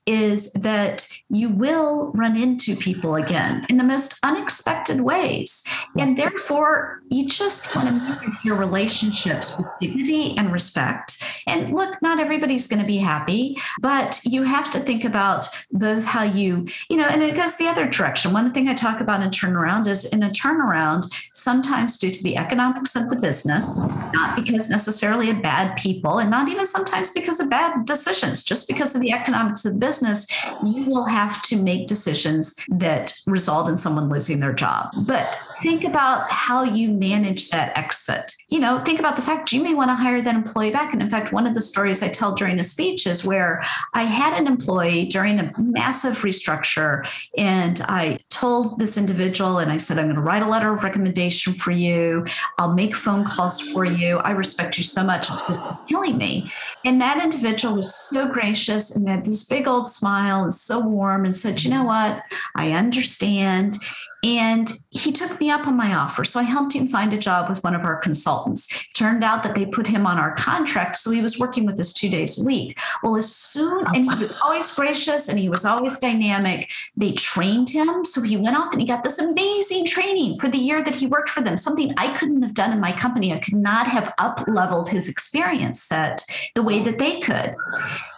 is that you will run into people again in the most unexpected ways. And therefore, you just want to manage your relationships with dignity and respect. And look, not everybody's going to be happy, but you have to think about both how you know, and it goes the other direction. One thing I talk about in turnaround is in a turnaround, sometimes due to the economics of the business, not because necessarily of bad people, and not even sometimes because of bad decisions, just because of the economics economics of business, you will have to make decisions that result in someone losing their job. But think about how you manage that exit. You know, think about the fact you may want to hire that employee back. And in fact, one of the stories I tell during a speech is where I had an employee during a massive restructure, and I told this individual and I said, I'm going to write a letter of recommendation for you. I'll make phone calls for you. I respect you so much. This is killing me. And that individual was so gracious and had this big old smile and so warm and said, you know what? I understand. And he took me up on my offer. So I helped him find a job with one of our consultants. It turned out that they put him on our contract. So he was working with us 2 days a week. Well, and he was always gracious and he was always dynamic. They trained him. So he went off and he got this amazing training for the year that he worked for them. Something I couldn't have done in my company. I could not have up-leveled his experience set the way that they could.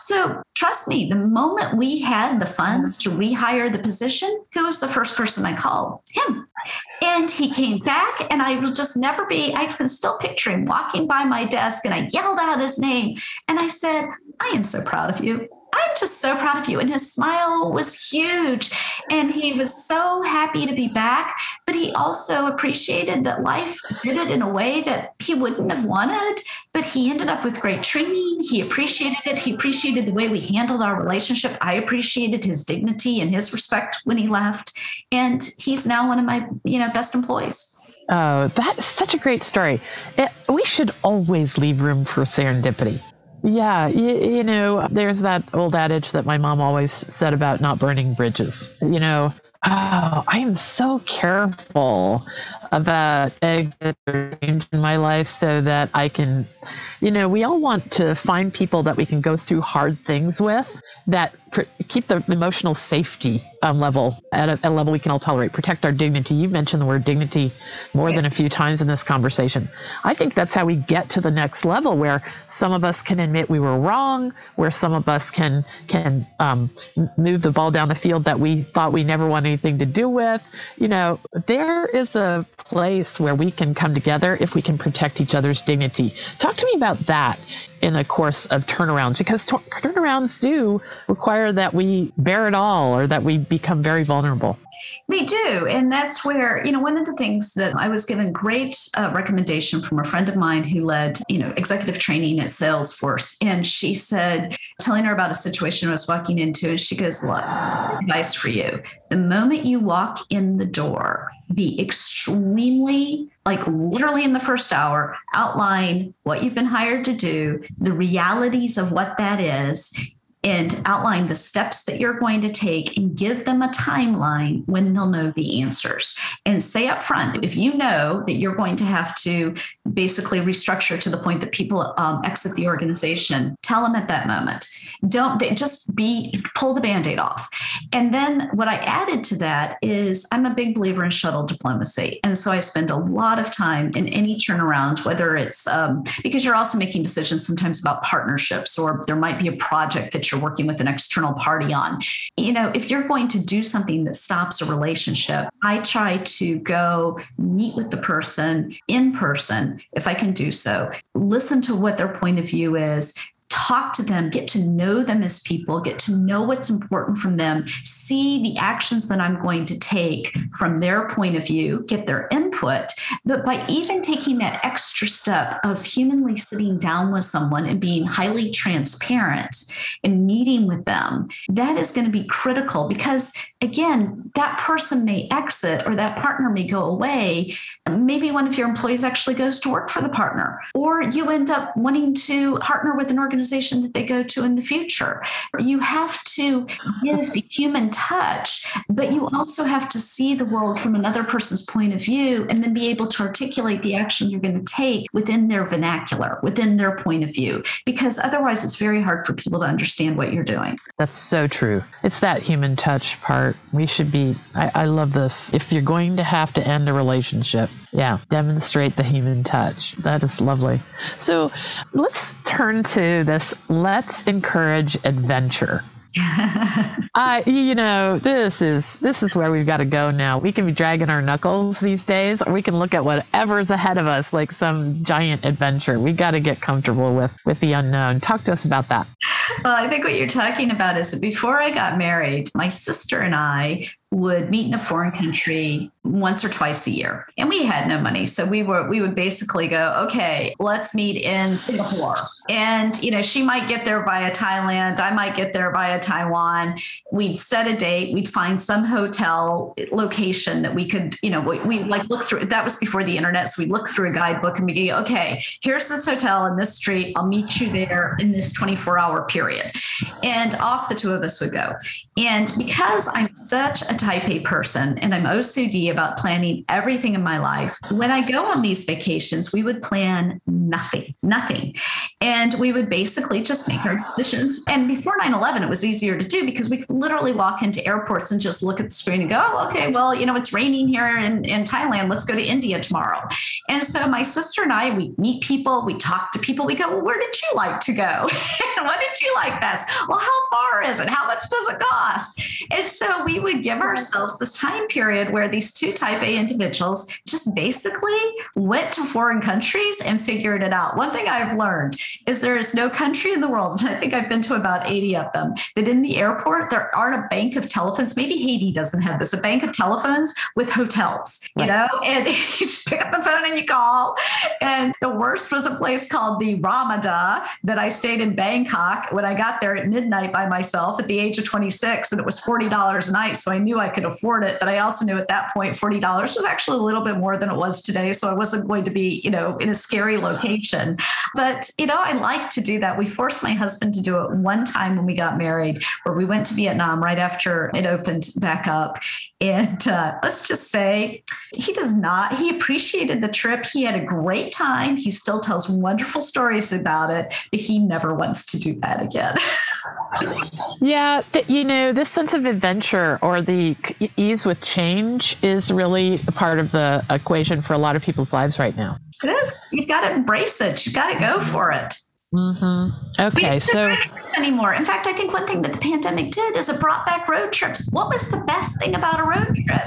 So trust me, the moment we had the funds to rehire the position, who was the first person I called? Him. And he came back, and I can still picture him walking by my desk, and I yelled out his name. And I said, I am so proud of you. I'm just so proud of you. And his smile was huge. And he was so happy to be back. But he also appreciated that life did it in a way that he wouldn't have wanted. But he ended up with great training. He appreciated it. He appreciated the way we handled our relationship. I appreciated his dignity and his respect when he left. And he's now one of my, best employees. Oh, that's such a great story. We should always leave room for serendipity. Yeah. There's that old adage that my mom always said about not burning bridges. I am so careful about exit in my life so that I can, we all want to find people that we can go through hard things with that keep the emotional safety level at a level we can all tolerate, protect our dignity. You mentioned the word dignity more than a few times in this conversation. I think that's how we get to the next level, where some of us can admit we were wrong, where some of us can move the ball down the field that we thought we never wanted anything to do with. There is a place where we can come together if we can protect each other's dignity. Talk to me about that in the course of turnarounds, because turnarounds do require that we bear it all, or that we become very vulnerable. They do. And that's where, one of the things that I was given great recommendation from a friend of mine who led, executive training at Salesforce. And she said, telling her about a situation I was walking into, and she goes, look, advice for you. The moment you walk in the door, be extremely, literally in the first hour, outline what you've been hired to do, the realities of what that is, and outline the steps that you're going to take, and give them a timeline when they'll know the answers. And say up front, if you know that you're going to have to basically restructure to the point that people exit the organization, tell them at that moment. Pull the Band-Aid off. And then what I added to that is I'm a big believer in shuttle diplomacy. And so I spend a lot of time in any turnaround, whether it's because you're also making decisions sometimes about partnerships, or there might be a project that you're working with an external party on. If you're going to do something that stops a relationship, I try to go meet with the person in person, if I can do so, listen to what their point of view is, talk to them, get to know them as people, get to know what's important from them, see the actions that I'm going to take from their point of view, get their input. But by even taking that extra step of humanly sitting down with someone and being highly transparent and meeting with them, that is going to be critical, because again, that person may exit, or that partner may go away. Maybe one of your employees actually goes to work for the partner, or you end up wanting to partner with an organization that they go to in the future. You have to give the human touch, but you also have to see the world from another person's point of view, and then be able to articulate the action you're going to take within their vernacular, within their point of view, because otherwise it's very hard for people to understand what you're doing. That's so true. It's that human touch part. We should be, I love this. If you're going to have to end a relationship, yeah, demonstrate the human touch. That is lovely. So let's turn to this. Let's encourage adventure. This is where we've got to go now. We can be dragging our knuckles these days, or we can look at whatever's ahead of us like some giant adventure. We got to get comfortable with the unknown. Talk to us about that. Well, I think what you're talking about is before I got married, my sister and I would meet in a foreign country once or twice a year. And we had no money. So we would basically go, okay, let's meet in Singapore. And, you know, she might get there via Thailand. I might get there via Taiwan. We'd set a date. We'd find some hotel location that we could, you know, we look through. That was before the internet. So we look through a guidebook and we go, okay, here's this hotel in this street. I'll meet you there in this 24-hour period. And off the two of us would go. And because I'm such a type A person and I'm OCD about planning everything in my life, when I go on these vacations, we would plan nothing. And we would basically just make our decisions. And before 9/11, it was easier to do because we could literally walk into airports and just look at the screen and go, oh, okay, well, you know, it's raining here in Thailand. Let's go to India tomorrow. And so my sister and I, we meet people, we talk to people, we go, well, where did you like to go? What did you like best? Well, how far is it? How much does it cost? And so we would give ourselves this time period where these two type A individuals just basically went to foreign countries and figured it out. One thing I've learned is there is no country in the world, and I think I've been to about 80 of them, that in the airport, there aren't a bank of telephones. Maybe Haiti doesn't have this, a bank of telephones with hotels, you know, and you just pick up the phone and you call. And the worst was a place called the Ramada that I stayed in Bangkok when I got there at midnight by myself at the age of 26, and it was $40 a night. So I knew I could afford it, but I also knew at that point $40 was actually a little bit more than it was today. So I wasn't going to be, you know, in a scary location. But, you know, I like to do that. We forced my husband to do it one time when we got married, where we went to Vietnam right after it opened back up. And let's just say he appreciated the trip. He had a great time. He still tells wonderful stories about it, but he never wants to do that again. Yeah. You know, this sense of adventure or the ease with change is really a part of the equation for a lot of people's lives right now. It is. You've got to embrace it. You've got to go for it. Mm-hmm. Okay. We don't do anymore. In fact, I think one thing that the pandemic did is it brought back road trips. What was the best thing about a road trip?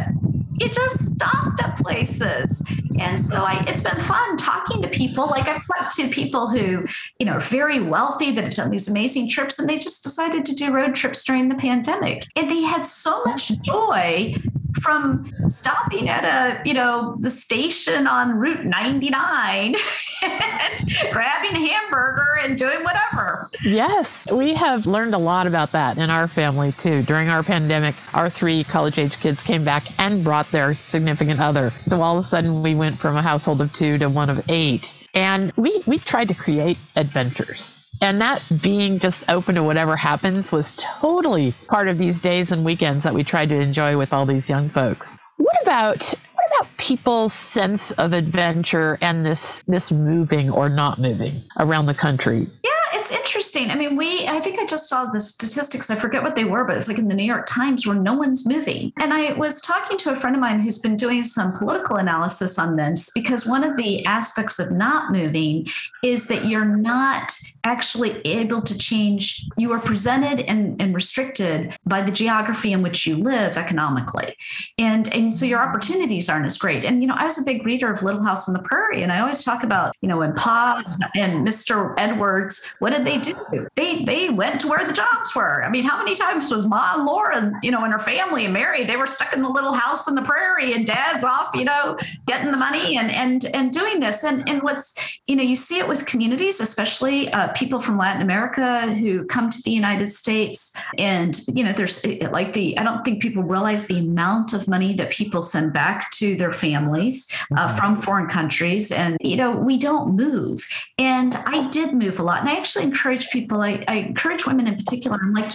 It just stopped at places. And so it's been fun talking to people. Like I've talked to people who, you know, are very wealthy that have done these amazing trips and they just decided to do road trips during the pandemic. And they had so much joy from stopping at the station on Route 99 and grabbing a hamburger and doing whatever. Yes, we have learned a lot about that in our family too. During our pandemic, our 3 college-age kids came back and brought their significant other. So all of a sudden we went from a household of 2 to one of 8. And we tried to create adventures. And that being just open to whatever happens was totally part of these days and weekends that we tried to enjoy with all these young folks. What about people's sense of adventure and this moving or not moving around the country? Yeah. It's interesting. I mean, I think I just saw the statistics. I forget what they were, but it's like in the New York Times where no one's moving. And I was talking to a friend of mine who's been doing some political analysis on this, because one of the aspects of not moving is that you're not actually able to change. You are presented and restricted by the geography in which you live economically. And so your opportunities aren't as great. And, you know, I was a big reader of Little House on the Prairie, and I always talk about, you know, when Pa and Mr. Edwards, what did they do? They went to where the jobs were. I mean, how many times was Ma and Laura, you know, and her family and Mary, they were stuck in the little house on the prairie and Dad's off, you know, getting the money and doing this. And what's, you know, you see it with communities, especially people from Latin America who come to the United States. And, you know, there's like I don't think people realize the amount of money that people send back to their families from foreign countries. And, you know, we don't move. And I did move a lot. And I actually encourage people, I encourage women in particular, I'm like,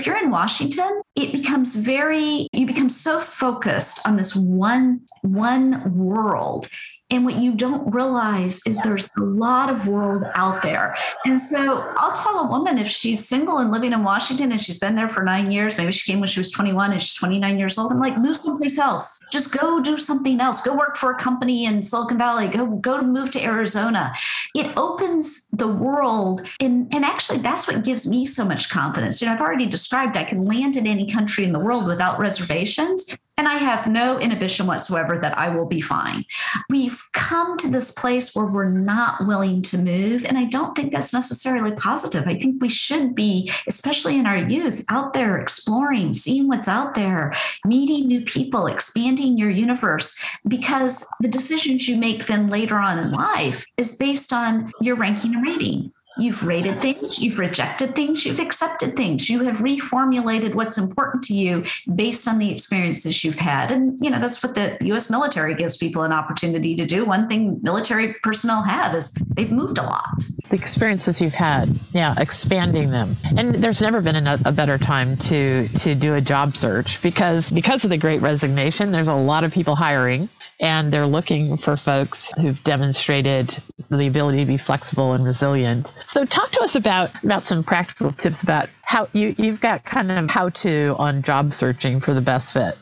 if you're in Washington, you become so focused on this one world And what you don't realize is there's a lot of world out there. And so I'll tell a woman if she's single and living in Washington and she's been there for 9 years, maybe she came when she was 21 and she's 29 years old. I'm like, move someplace else. Just go do something else. Go work for a company in Silicon Valley. Go move to Arizona. It opens the world. And actually, that's what gives me so much confidence. You know, I've already described I can land in any country in the world without reservations. And I have no inhibition whatsoever that I will be fine. We've come to this place where we're not willing to move. And I don't think that's necessarily positive. I think we should be, especially in our youth, out there exploring, seeing what's out there, meeting new people, expanding your universe, because the decisions you make then later on in life is based on your ranking and rating. You've rated things, you've rejected things, you've accepted things. You have reformulated what's important to you based on the experiences you've had. And, you know, that's what the U.S. military gives people an opportunity to do. One thing military personnel have is they've moved a lot. The experiences you've had, yeah, expanding them. And there's never been a better time to do a job search because of the Great Resignation, there's a lot of people hiring. And they're looking for folks who've demonstrated the ability to be flexible and resilient. So talk to us about some practical tips about how you've got kind of how to on job searching for the best fit.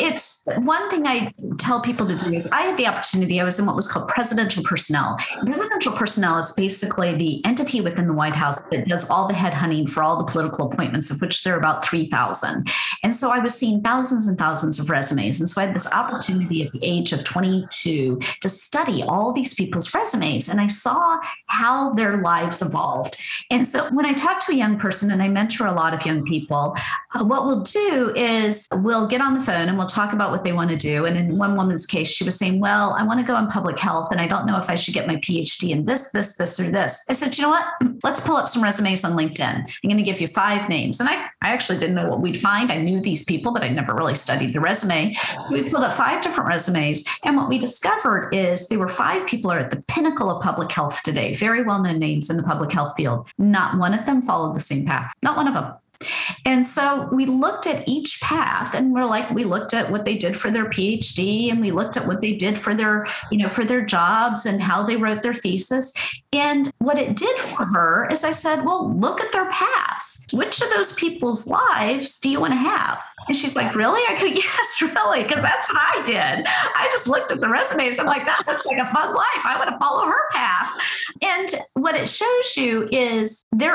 It's one thing I tell people to do is I had the opportunity, I was in what was called presidential personnel. Presidential personnel is basically the entity within the White House that does all the headhunting for all the political appointments, of which there are about 3,000. And so I was seeing thousands and thousands of resumes. And so I had this opportunity at the age of 22 to study all these people's resumes. And I saw how their lives evolved. And so when I talk to a young person, and I mentor a lot of young people, what we'll do is we'll get on the phone and we'll talk about what they want to do. And in one woman's case, she was saying, well, I want to go in public health and I don't know if I should get my PhD in this, or this. I said, you know what? Let's pull up some resumes on LinkedIn. I'm going to give you 5 names. And I actually didn't know what we'd find. I knew these people, but I never really studied the resume. So we pulled up 5 different resumes. And what we discovered is there were 5 people are at the pinnacle of public health today, very well-known names in the public health field. Not one of them followed the same path. Not one of them. And so we looked at each path and we looked at what they did for their PhD and we looked at what they did for their, for their jobs and how they wrote their thesis. And what it did for her is I said, well, look at their past. Which of those people's lives do you want to have? And she's like, really? I go, yes, really. Because that's what I did. I just looked at the resumes. I'm like, that looks like a fun life. I want to follow her path. And what it shows you is we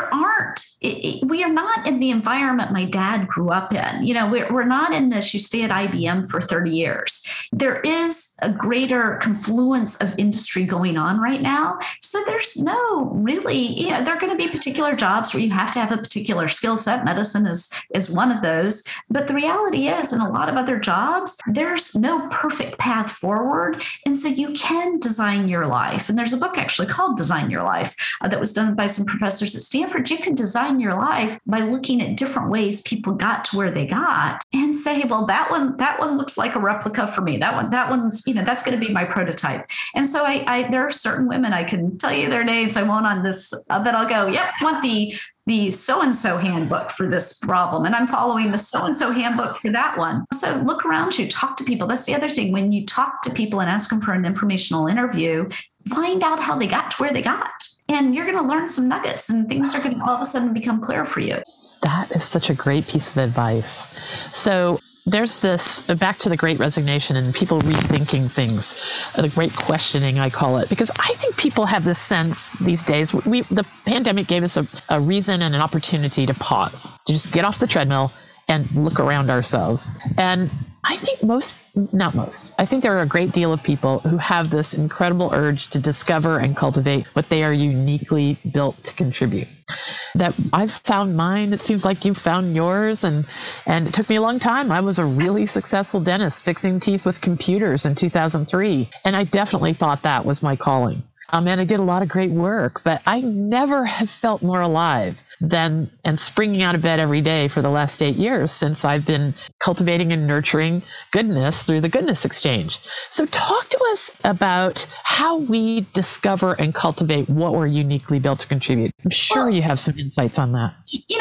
are not in the environment my dad grew up in. We're not in this, you stay at IBM for 30 years. There is a greater confluence of industry going on right now. So there's no really, there are going to be particular jobs where you have to have a particular skill set. Medicine is one of those. But the reality is in a lot of other jobs, there's no perfect path forward. And so you can design your life. And there's a book actually called Design Your Life that was done by some professors at Stanford. You can design your life by looking at different ways people got to where they got and say, well, that one looks like a replica for me. That one's, that's going to be my prototype. And so there are certain women, I can tell you their names. I won't on this, but I'll go, yep, I want the so-and-so handbook for this problem. And I'm following the so-and-so handbook for that one. So look around you, talk to people. That's the other thing. When you talk to people and ask them for an informational interview, find out how they got to where they got. And you're going to learn some nuggets and things are going to all of a sudden become clear for you. That is such a great piece of advice. So there's this, back to the Great Resignation and people rethinking things, the great questioning, I call it, because I think people have this sense these days, the pandemic gave us a reason and an opportunity to pause, to just get off the treadmill and look around ourselves. And I think I think there are a great deal of people who have this incredible urge to discover and cultivate what they are uniquely built to contribute. That I've found mine. It seems like you found yours. And it took me a long time. I was a really successful dentist fixing teeth with computers in 2003. And I definitely thought that was my calling. And I did a lot of great work, but I never have felt more alive than and springing out of bed every day for the last 8 years since I've been cultivating and nurturing goodness through the Goodness Exchange. So talk to us about how we discover and cultivate what we're uniquely built to contribute. I'm sure you have some insights on that.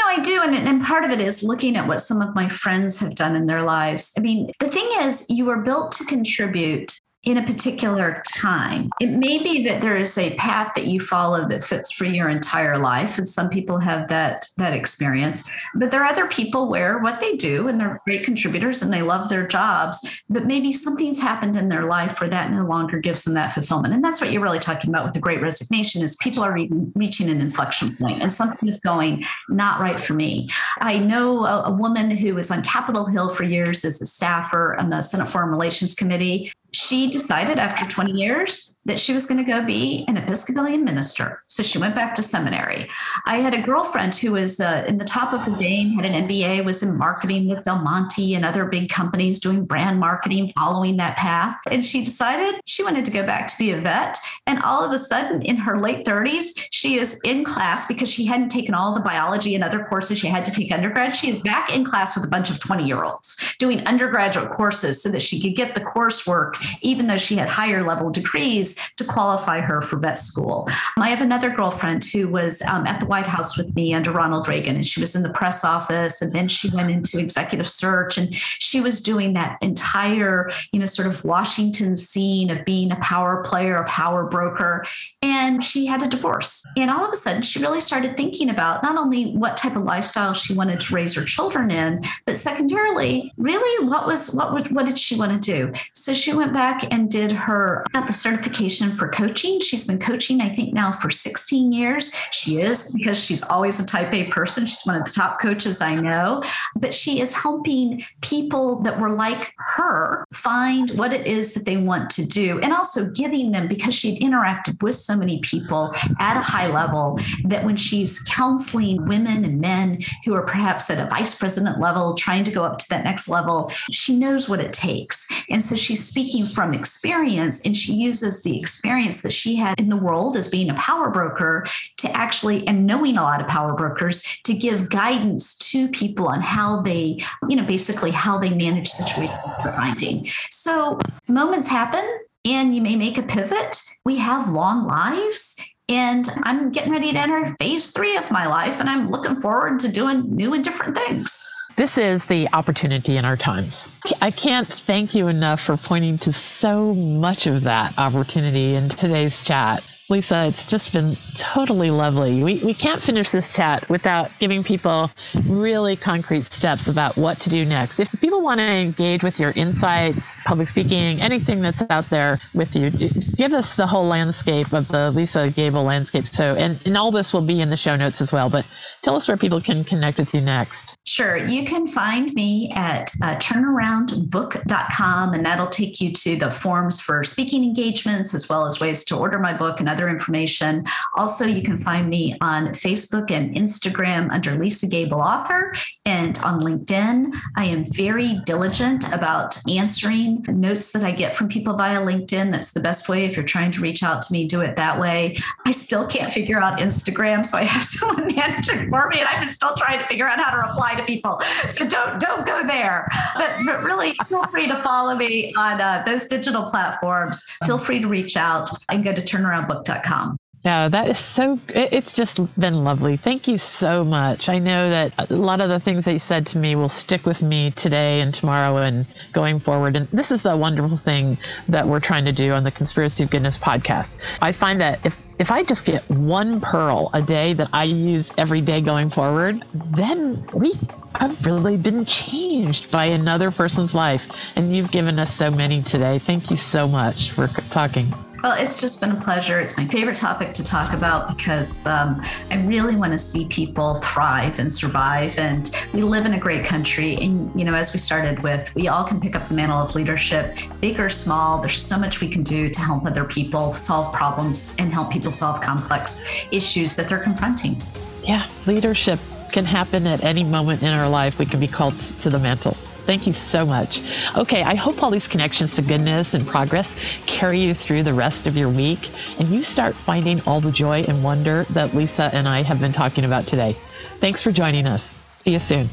I do. And part of it is looking at what some of my friends have done in their lives. I mean, the thing is, you are built to contribute in a particular time. It may be that there is a path that you follow that fits for your entire life. And some people have that experience, but there are other people where what they do and they're great contributors and they love their jobs, but maybe something's happened in their life where that no longer gives them that fulfillment. And that's what you're really talking about with the Great Resignation is people are reaching an inflection point and something is going not right for me. I know a woman who was on Capitol Hill for years as a staffer on the Senate Foreign Relations Committee. She decided after 20 years that she was going to go be an Episcopalian minister. So she went back to seminary. I had a girlfriend who was in the top of her game, had an MBA, was in marketing with Del Monte and other big companies doing brand marketing, following that path. And she decided she wanted to go back to be a vet. And all of a sudden in her late 30s, she is in class because she hadn't taken all the biology and other courses she had to take undergrad. She is back in class with a bunch of 20-year-olds doing undergraduate courses so that she could get the coursework, even though she had higher level degrees, to qualify her for vet school. I have another girlfriend who was at the White House with me under Ronald Reagan, and she was in the press office, and then she went into executive search, and she was doing that entire, sort of Washington scene of being a power player, a power broker, and she had a divorce. And all of a sudden, she really started thinking about not only what type of lifestyle she wanted to raise her children in, but secondarily, really, what did she want to do? So she went back and got the certification for coaching. She's been coaching, I think now for 16 years. She is, because she's always a type A person. She's one of the top coaches I know, but she is helping people that were like her find what it is that they want to do. And also giving them, because she'd interacted with so many people at a high level, that when she's counseling women and men who are perhaps at a vice president level, trying to go up to that next level, she knows what it takes. And so she's speaking from experience, and she uses the experience that she had in the world as being a power broker to actually, and knowing a lot of power brokers, to give guidance to people on how they, basically how they manage situations they're finding. So moments happen and you may make a pivot. We have long lives. And I'm getting ready to enter phase 3 of my life, and I'm looking forward to doing new and different things. This is the opportunity in our times. I can't thank you enough for pointing to so much of that opportunity in today's chat. Lisa, it's just been totally lovely. We can't finish this chat without giving people really concrete steps about what to do next. If people want to engage with your insights, public speaking, anything that's out there with you, give us the whole landscape of the Lisa Gable landscape. So, and all this will be in the show notes as well, but tell us where people can connect with you next. Sure. You can find me at turnaroundbook.com, and that'll take you to the forms for speaking engagements, as well as ways to order my book and other information. Also, you can find me on Facebook and Instagram under Lisa Gable Author, and on LinkedIn. I am very diligent about answering notes that I get from people via LinkedIn. That's the best way. If you're trying to reach out to me, do it that way. I still can't figure out Instagram, so I have someone managing for me, and I've been still trying to figure out how to reply to people. So don't go there. But really, feel free to follow me on those digital platforms. Feel free to reach out and go to turnaroundbook.com. Yeah, that is so, it's just been lovely. Thank you so much. I know that a lot of the things that you said to me will stick with me today and tomorrow and going forward. And this is the wonderful thing that we're trying to do on the Conspiracy of Goodness podcast. I find that if I just get one pearl a day that I use every day going forward, then I've really been changed by another person's life. And you've given us so many today. Thank you so much for talking. Well, it's just been a pleasure. It's my favorite topic to talk about because I really want to see people thrive and survive. And we live in a great country. And, as we started with, we all can pick up the mantle of leadership, big or small. There's so much we can do to help other people solve problems and help people solve complex issues that they're confronting. Yeah, leadership can happen at any moment in our life. We can be called to the mantle. Thank you so much. Okay, I hope all these connections to goodness and progress carry you through the rest of your week and you start finding all the joy and wonder that Lisa and I have been talking about today. Thanks for joining us. See you soon.